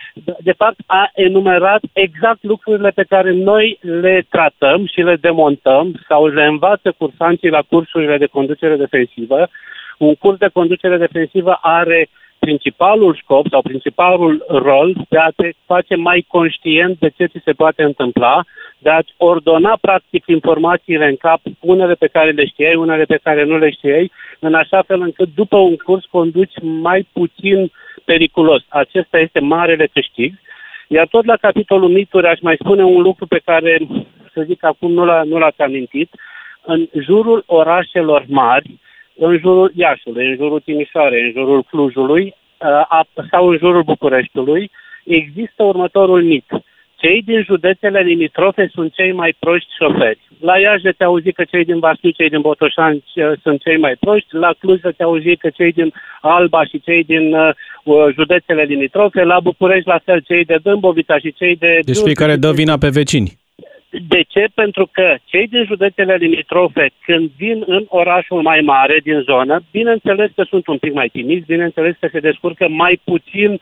De fapt, a enumerat exact lucrurile pe care noi le tratăm și le demontăm sau le învață cursanții la cursurile de conducere defensivă. Un curs de conducere defensivă are principalul scop sau principalul rol de a te face mai conștient de ce ți se poate întâmpla, de a-ți ordona practic informațiile în cap, unele pe care le știai, unele pe care nu le știai, în așa fel încât după un curs conduci mai puțin periculos. Acesta este marele câștig. Iar tot la capitolul mituri aș mai spune un lucru pe care, să zic, acum nu l-ați amintit. În jurul orașelor mari, în jurul Iașului, în jurul Timișoarei, în jurul Clujului sau în jurul Bucureștiului, există următorul mit. Cei din județele limitrofe sunt cei mai proști șoferi. La Iași te auzi că cei din Vaslui, cei din Botoșani sunt cei mai proști, la Cluj te auzi că cei din Alba și cei din județele limitrofe, la București la fel cei de Dâmbovița și cei de... Deci fiecare dă vina pe vecini. De ce? Pentru că cei din județele limitrofe, când vin în orașul mai mare din zonă, bineînțeles că sunt un pic mai timizi, bineînțeles că se descurcă mai puțin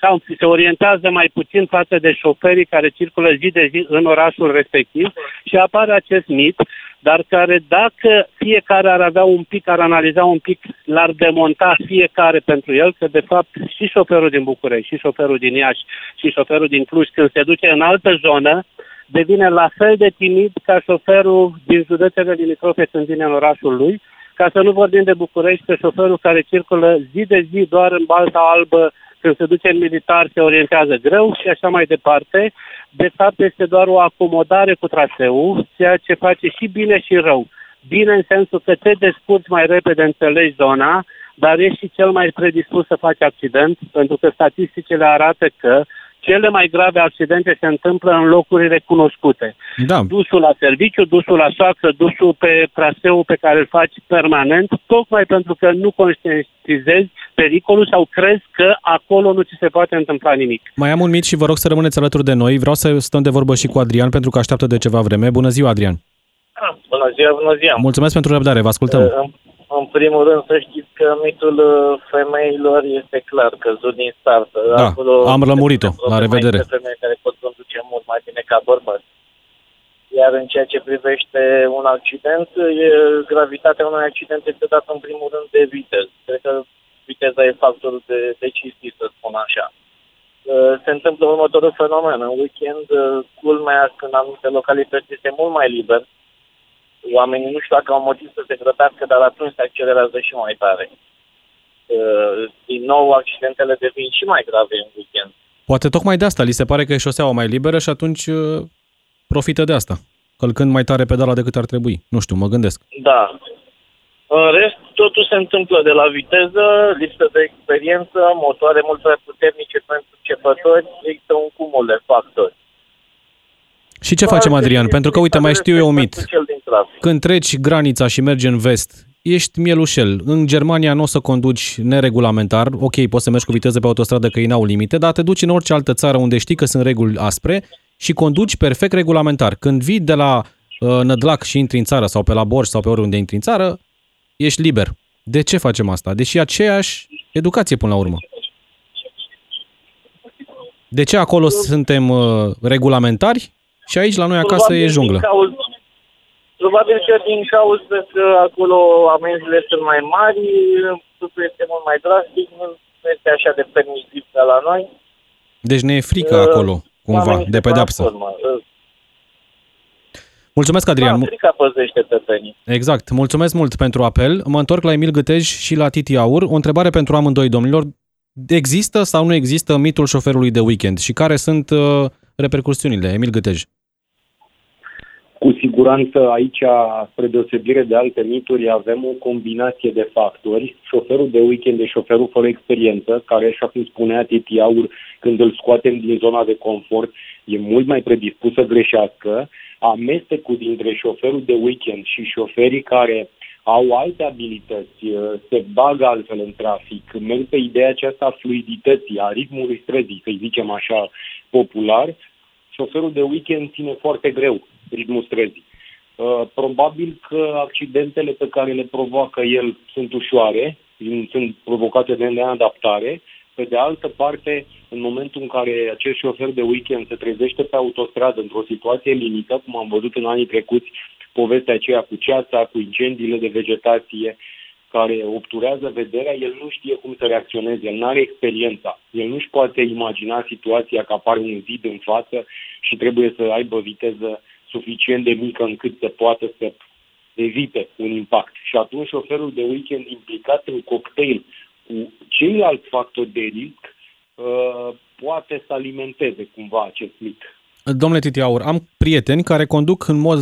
sau se orientează mai puțin față de șoferii care circulă zi de zi în orașul respectiv și apare acest mit, dar care dacă fiecare ar avea un pic, ar analiza un pic, l-ar demonta fiecare pentru el, că de fapt și șoferul din București, și șoferul din Iași, și șoferul din Cluj, când se duce în altă zonă, devine la fel de timid ca șoferul din județele limitrofe când vine în orașul lui, ca să nu vorbim de București, că șoferul care circulă zi de zi doar în balta albă, când se duce în militar, se orientează greu și așa mai departe. De fapt, este doar o acomodare cu traseul, ceea ce face și bine și rău. Bine în sensul că te descurci mai repede, înțelegi zona, dar ești și cel mai predispus să faci accident, pentru că statisticile arată că Cele mai grave accidente se întâmplă în locuri recunoscute. Da. Dusul la serviciu, dusul la soacră, dusul pe traseul pe care îl faci permanent, tocmai pentru că nu conștientizezi pericolul sau crezi că acolo nu ți se poate întâmpla nimic. Mai am un mit și vă rog să rămâneți alături de noi. Vreau să stăm de vorbă și cu Adrian, pentru că așteaptă de ceva vreme. Bună ziua, Adrian! Bună ziua, bună ziua! Mulțumesc pentru răbdare, vă ascultăm! În primul rând să știți că mitul femeilor este clar căzut din start. Da, acolo am lămurit-o. La revedere. Sunt femei care pot conduce mult mai bine ca bărbați. Iar în ceea ce privește un accident, gravitatea unui accident este dată în primul rând de viteză. Cred că viteza e factorul de decisiv, să spun așa. Se întâmplă următorul fenomen. În weekend, culmea, când anumite localități este mult mai liber, oamenii nu știu dacă au motiv să se grăbească, dar atunci se accelerează și mai tare. Din nou, accidentele devin și mai grave în weekend. Poate tocmai de asta li se pare că e șoseaua mai liberă și atunci profită de asta, călcând mai tare pedala decât ar trebui. Nu știu, mă gândesc. Da. În rest, totul se întâmplă de la viteză, lipsă de experiență, motoare mult prea puternice pentru începători, există un cumul de factori. Și ce facem, Adrian? Pentru că, uite, mai știu eu un mit. Când treci granița și mergi în vest, ești mielușel. În Germania nu o să conduci neregulamentar. Ok, poți să mergi cu viteză pe autostradă că ei n-au limite, dar te duci în orice altă țară unde știi că sunt reguli aspre și conduci perfect regulamentar. Când vii de la Nădlac și intri în țară sau pe la Borj sau pe oriunde intri în țară, ești liber. De ce facem asta? Deși aceeași educație până la urmă. De ce acolo suntem regulamentari? Și aici, la noi, acasă, probabil e junglă. Probabil că din cauza că acolo amenziile sunt mai mari, totul este mult mai drastic, nu este așa de permisiv ca la noi. Deci ne e frică acolo, cumva, de pedeapsă. Mulțumesc, Adrian. Frica păzește tătănii. Exact. Mulțumesc mult pentru apel. Mă întorc la Emil Gâtej și la Titi Aur. O întrebare pentru amândoi, domnilor. Există sau nu există mitul șoferului de weekend? Și care sunt repercursiunile? Emil Gâtej. Cu siguranță aici, spre deosebire de alte mituri, avem o combinație de factori. Șoferul de weekend e șoferul fără experiență, care, așa cum spunea Titi Aur, când îl scoatem din zona de confort, e mult mai predispus să greșească. Amestecul dintre șoferul de weekend și șoferii care au alte abilități, se bagă altfel în trafic, merg pe ideea aceasta a fluidității, a ritmului străzii, să-i zicem așa popular, șoferul de weekend ține foarte greu ritmul străzii. Probabil că accidentele pe care le provoacă el sunt ușoare, sunt provocate de neadaptare. Pe de altă parte, în momentul în care acest șofer de weekend se trezește pe autostradă într-o situație limită, cum am văzut în anii trecuți, povestea aceea cu ceața, cu incendiile de vegetație care obturează vederea, el nu știe cum să reacționeze, el nu are experiența, el nu-și poate imagina situația că apare un zid în față și trebuie să aibă viteză suficient de mică încât să poată să evite un impact. Și atunci șoferul de weekend implicat în cocktail cu ceilalți factori de risc poate să alimenteze cumva acest mit. Domnule Titi Aur, am prieteni care conduc în mod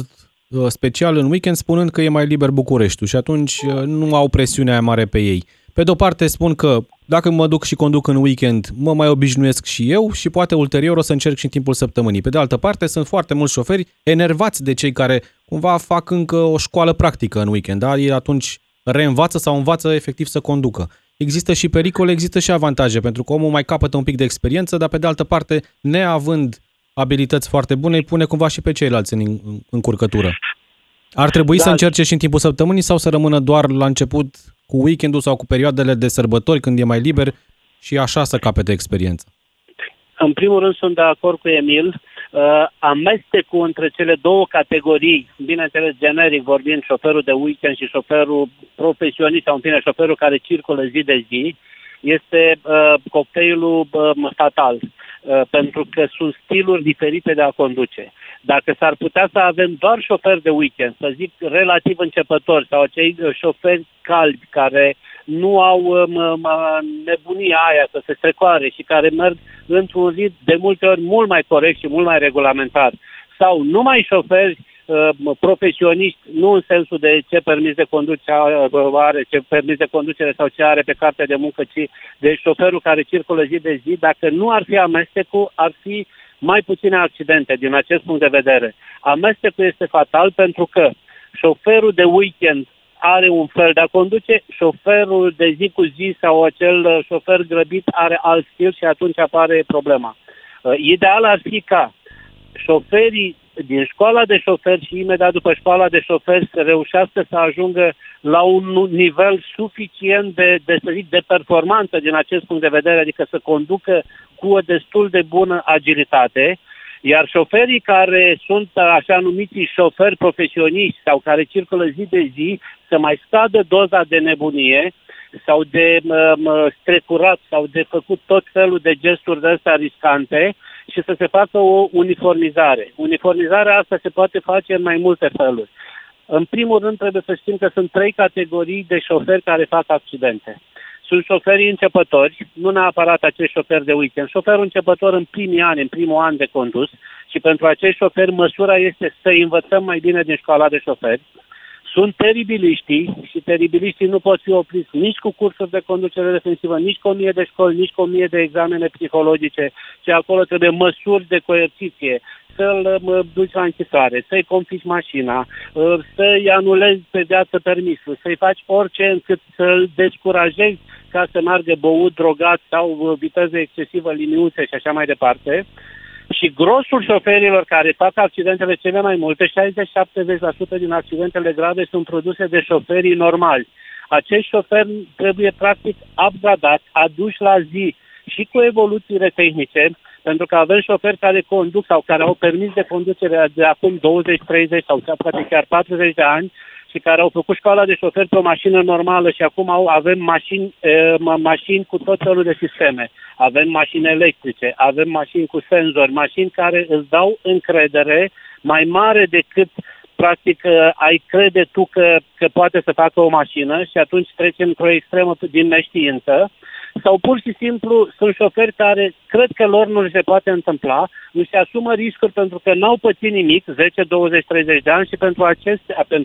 special în weekend, spunând că e mai liber Bucureștiul și atunci nu au presiunea aia mare pe ei. Pe de-o parte spun că dacă mă duc și conduc în weekend, mă mai obișnuiesc și eu și poate ulterior o să încerc și în timpul săptămânii. Pe de altă parte, sunt foarte mulți șoferi enervați de cei care cumva fac încă o școală practică în weekend, dar ei atunci reînvață sau învață efectiv să conducă. Există și pericole, există și avantaje, pentru că omul mai capătă un pic de experiență, dar pe de altă parte, neavând abilități foarte bune, îi pune cumva și pe ceilalți în încurcătură. Ar trebui să încerce și în timpul săptămânii sau să rămână doar la început cu weekendul sau cu perioadele de sărbători când e mai liber și așa să capete experiență? În primul rând sunt de acord cu Emil. Amestecul între cele două categorii, bineînțeles generic vorbind, șoferul de weekend și șoferul profesionist sau în fine șoferul care circulă zi de zi, este cocktailul fatal. Pentru că sunt stiluri diferite de a conduce. Dacă s-ar putea să avem doar șoferi de weekend, să zic relativ începători sau acei șoferi calbi care nu au nebunia aia să se strecoare și care merg într-un ritm de multe ori mult mai corect și mult mai regulamentar, sau numai șoferi profesioniști, nu în sensul de ce permis de conducere are, ce permis de conducere sau ce are pe cartea de muncă, ci de șoferul care circulă zi de zi, dacă nu ar fi amestecul, ar fi mai puține accidente din acest punct de vedere. Amestecul este fatal pentru că șoferul de weekend are un fel de a conduce, șoferul de zi cu zi sau acel șofer grăbit are alt stil și atunci apare problema. Ideal ar fi ca șoferii din școala de șoferi și imediat după școala de șoferi să reușească să ajungă la un nivel suficient de performanță din acest punct de vedere, adică să conducă cu o destul de bună agilitate, iar șoferii care sunt așa numiți șoferi profesioniști sau care circulă zi de zi să mai scadă doza de nebunie sau de strecurat sau de făcut tot felul de gesturi de astea riscante și să se facă o uniformizare. Uniformizarea asta se poate face în mai multe feluri. În primul rând trebuie să știm că sunt trei categorii de șoferi care fac accidente. Sunt șoferii începători, nu neapărat acești șoferi de weekend. Șoferul începător în primii ani, în primul an de condus și pentru acești șoferi măsura este să învățăm mai bine din școala de șoferi. Sunt teribiliștii și teribiliștii nu pot fi opriți nici cu cursuri de conducere defensivă, nici cu 1000 de școli, nici cu 1000 de examene psihologice, și acolo trebuie măsuri de coerciție, să-l duci la închisoare, să-i confisci mașina, să-i anulezi pe viață permisul, să-i faci orice încât să-l descurajezi ca să meargă băut, drogat sau viteză excesivă, liniuțe și așa mai departe. Și grosul șoferilor care fac accidentele cele mai multe, 60-70% din accidentele grave sunt produse de șoferii normali. Acești șoferi trebuie practic upgradați, aduși la zi și cu evoluțiile tehnice, pentru că avem șoferi care conduc sau care au permis de conducere de acum 20, 30 sau poate chiar 40 de ani și care au făcut școala de șoferi pe o mașină normală și acum avem mașini cu tot felul de sisteme. Avem mașini electrice, avem mașini cu senzori, mașini care îți dau încredere mai mare decât practic ai crede tu că poate să facă o mașină și atunci trecem într-o extremă din neștiință. Sau pur și simplu sunt șoferi care cred că lor nu se poate întâmpla, își asumă riscuri pentru că n-au pățit nimic, 10, 20, 30 de ani și pentru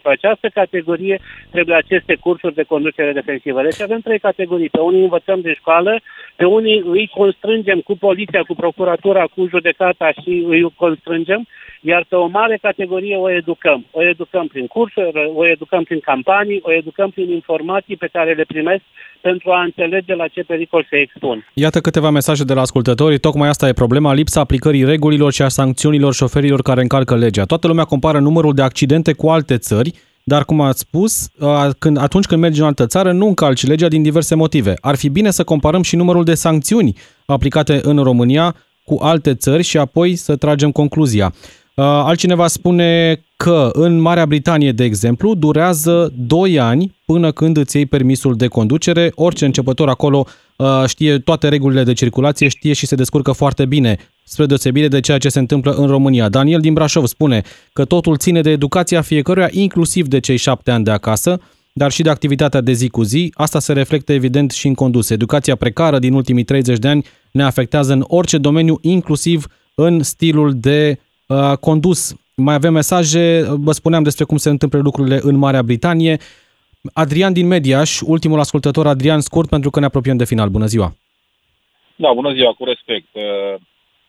această categorie trebuie aceste cursuri de conducere defensivă. Deci avem trei categorii, pe unii învățăm de școală, pe unii îi constrângem cu poliția, cu procuratura, cu judecata și îi constrângem, iar pe o mare categorie o educăm. O educăm prin cursuri, o educăm prin campanii, o educăm prin informații pe care le primesc pentru a înțelege la ce pericol se expun. Iată câteva mesaje de la ascultători. Tocmai asta e problema, lipsa aplicării regulilor și a sancțiunilor șoferilor care încalcă legea. Toată lumea compară numărul de accidente cu alte țări, dar cum ați spus, atunci când mergi în altă țară, nu încalci legea din diverse motive. Ar fi bine să comparăm și numărul de sancțiuni aplicate în România cu alte țări și apoi să tragem concluzia. Altcineva spune că în Marea Britanie, de exemplu, durează 2 ani până când îți iei permisul de conducere. Orice începător acolo știe toate regulile de circulație, știe și se descurcă foarte bine, spre deosebire de ceea ce se întâmplă în România. Daniel din Brașov spune că totul ține de educația fiecăruia, inclusiv de cei 7 ani de acasă, dar și de activitatea de zi cu zi. Asta se reflectă evident și în condus. Educația precară din ultimii 30 de ani ne afectează în orice domeniu, inclusiv în stilul de condus. Mai avem mesaje, vă spuneam despre cum se întâmplă lucrurile în Marea Britanie. Adrian din Mediaș, ultimul ascultător. Adrian, scurt, pentru că ne apropiem de final. Bună ziua! Da, bună ziua, cu respect.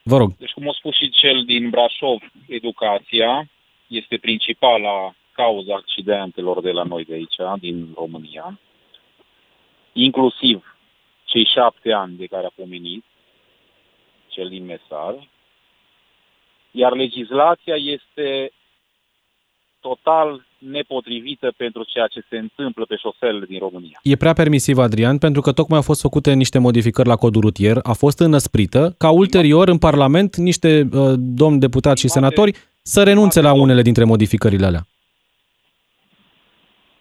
Vă rog. Deci, cum a spus și cel din Brașov, educația este principala cauza accidentelor de la noi de aici, din România. Inclusiv cei 7 ani de care a pomenit cel din mesaj. Iar legislația este total nepotrivită pentru ceea ce se întâmplă pe șoselele din România. E prea permisiv, Adrian, pentru că tocmai au fost făcute niște modificări la codul rutier, a fost înăsprită, ca ulterior în Parlament niște domni deputați și senatori să renunțe la unele dintre modificările alea.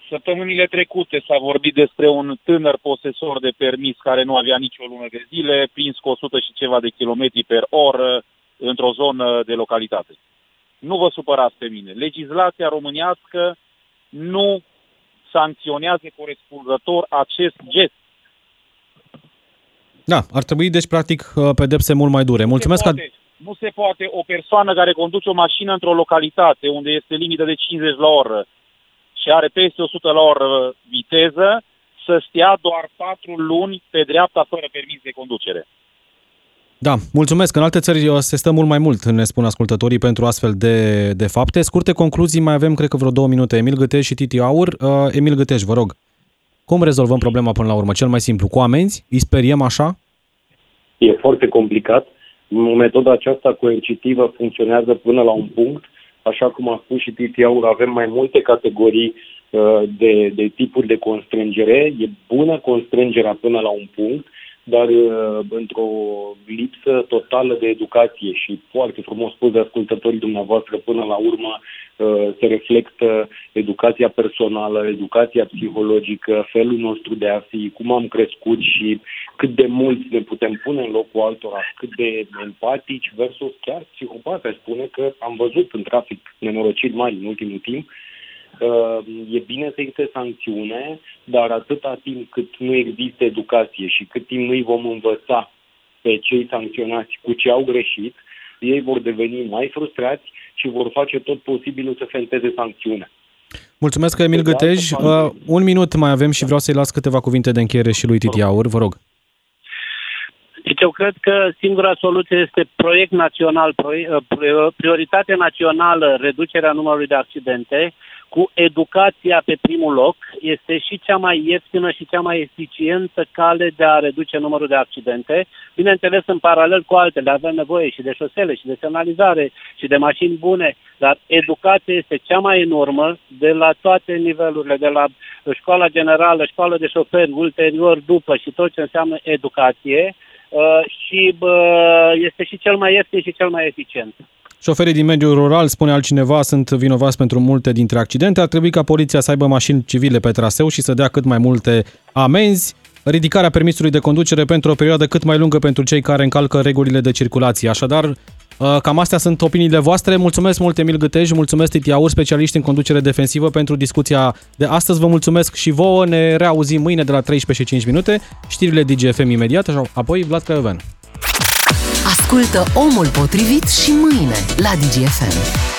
Săptămânile trecute s-a vorbit despre un tânăr posesor de permis care nu avea nicio lună de zile, prins cu 100 și ceva de kilometri per oră, într-o zonă de localitate. Nu vă supărați pe mine. Legislația românească nu sancționează corespunzător acest gest. Da, ar trebui, deci, practic, pedepse mult mai dure. Mulțumesc, Nu se poate o persoană care conduce o mașină într-o localitate unde este limită de 50 la oră și are peste 100 la oră viteză să stea doar 4 luni pe dreapta fără permis de conducere. Da, mulțumesc. În alte țări se stă mult mai mult, ne spun ascultătorii, pentru astfel de fapte. Scurte concluzii, mai avem, cred că vreo 2 minute, Emil Gâtej și Titi Aur. Emil Gâtej, vă rog, cum rezolvăm problema până la urmă? Cel mai simplu, cu amenzi? Îi speriem așa? E foarte complicat. Metoda aceasta coercitivă funcționează până la un punct. Așa cum a spus și Titi Aur, avem mai multe categorii de tipuri de constrângere. E bună constrângerea până la un punct, dar într-o lipsă totală de educație și foarte frumos spus de ascultătorii dumneavoastră, până la urmă se reflectă educația personală, educația psihologică, felul nostru de a fi, cum am crescut și cât de mulți ne putem pune în locul altora, cât de empatici versus chiar psihopat, aș spune că am văzut în trafic nenorociri mari în ultimul timp. E bine să existe sancțiune, dar atâta timp cât nu există educație și cât timp nu-i vom învăța pe cei sancționați cu ce au greșit, ei vor deveni mai frustrați și vor face tot posibilul să fenteze sancțiunea. Mulțumesc, Emil Gâtej. Un minut mai avem și vreau să-i las câteva cuvinte de încheiere și lui Titi Aur, vă rog. Deci eu cred că singura soluție este proiect național, prioritate națională, reducerea numărului de accidente, cu educația pe primul loc. Este și cea mai ieftină și cea mai eficientă cale de a reduce numărul de accidente. Bineînțeles, în paralel cu altele, avem nevoie și de șosele, și de semnalizare, și de mașini bune, dar educația este cea mai în urmă de la toate nivelurile, de la școala generală, școală de șoferi, ulterior, după și tot ce înseamnă educație. Și este și cel mai ieftin și cel mai eficient. Șoferii din mediul rural, spune altcineva, sunt vinovați pentru multe dintre accidente. Ar trebui ca poliția să aibă mașini civile pe traseu și să dea cât mai multe amenzi. Ridicarea permisului de conducere pentru o perioadă cât mai lungă pentru cei care încalcă regulile de circulație. Așadar, cam astea sunt opiniile voastre. Mulțumesc mult, Emil Gâtej, mulțumesc, Titi Aur, specialiști în conducere defensivă, pentru discuția de astăzi. Vă mulțumesc și vouă. Ne reauzim mâine de la 13:05. Știrile Digi FM imediat, așa, apoi Vlad Craioveanu. Ascultă Omul Potrivit și mâine la Digi FM.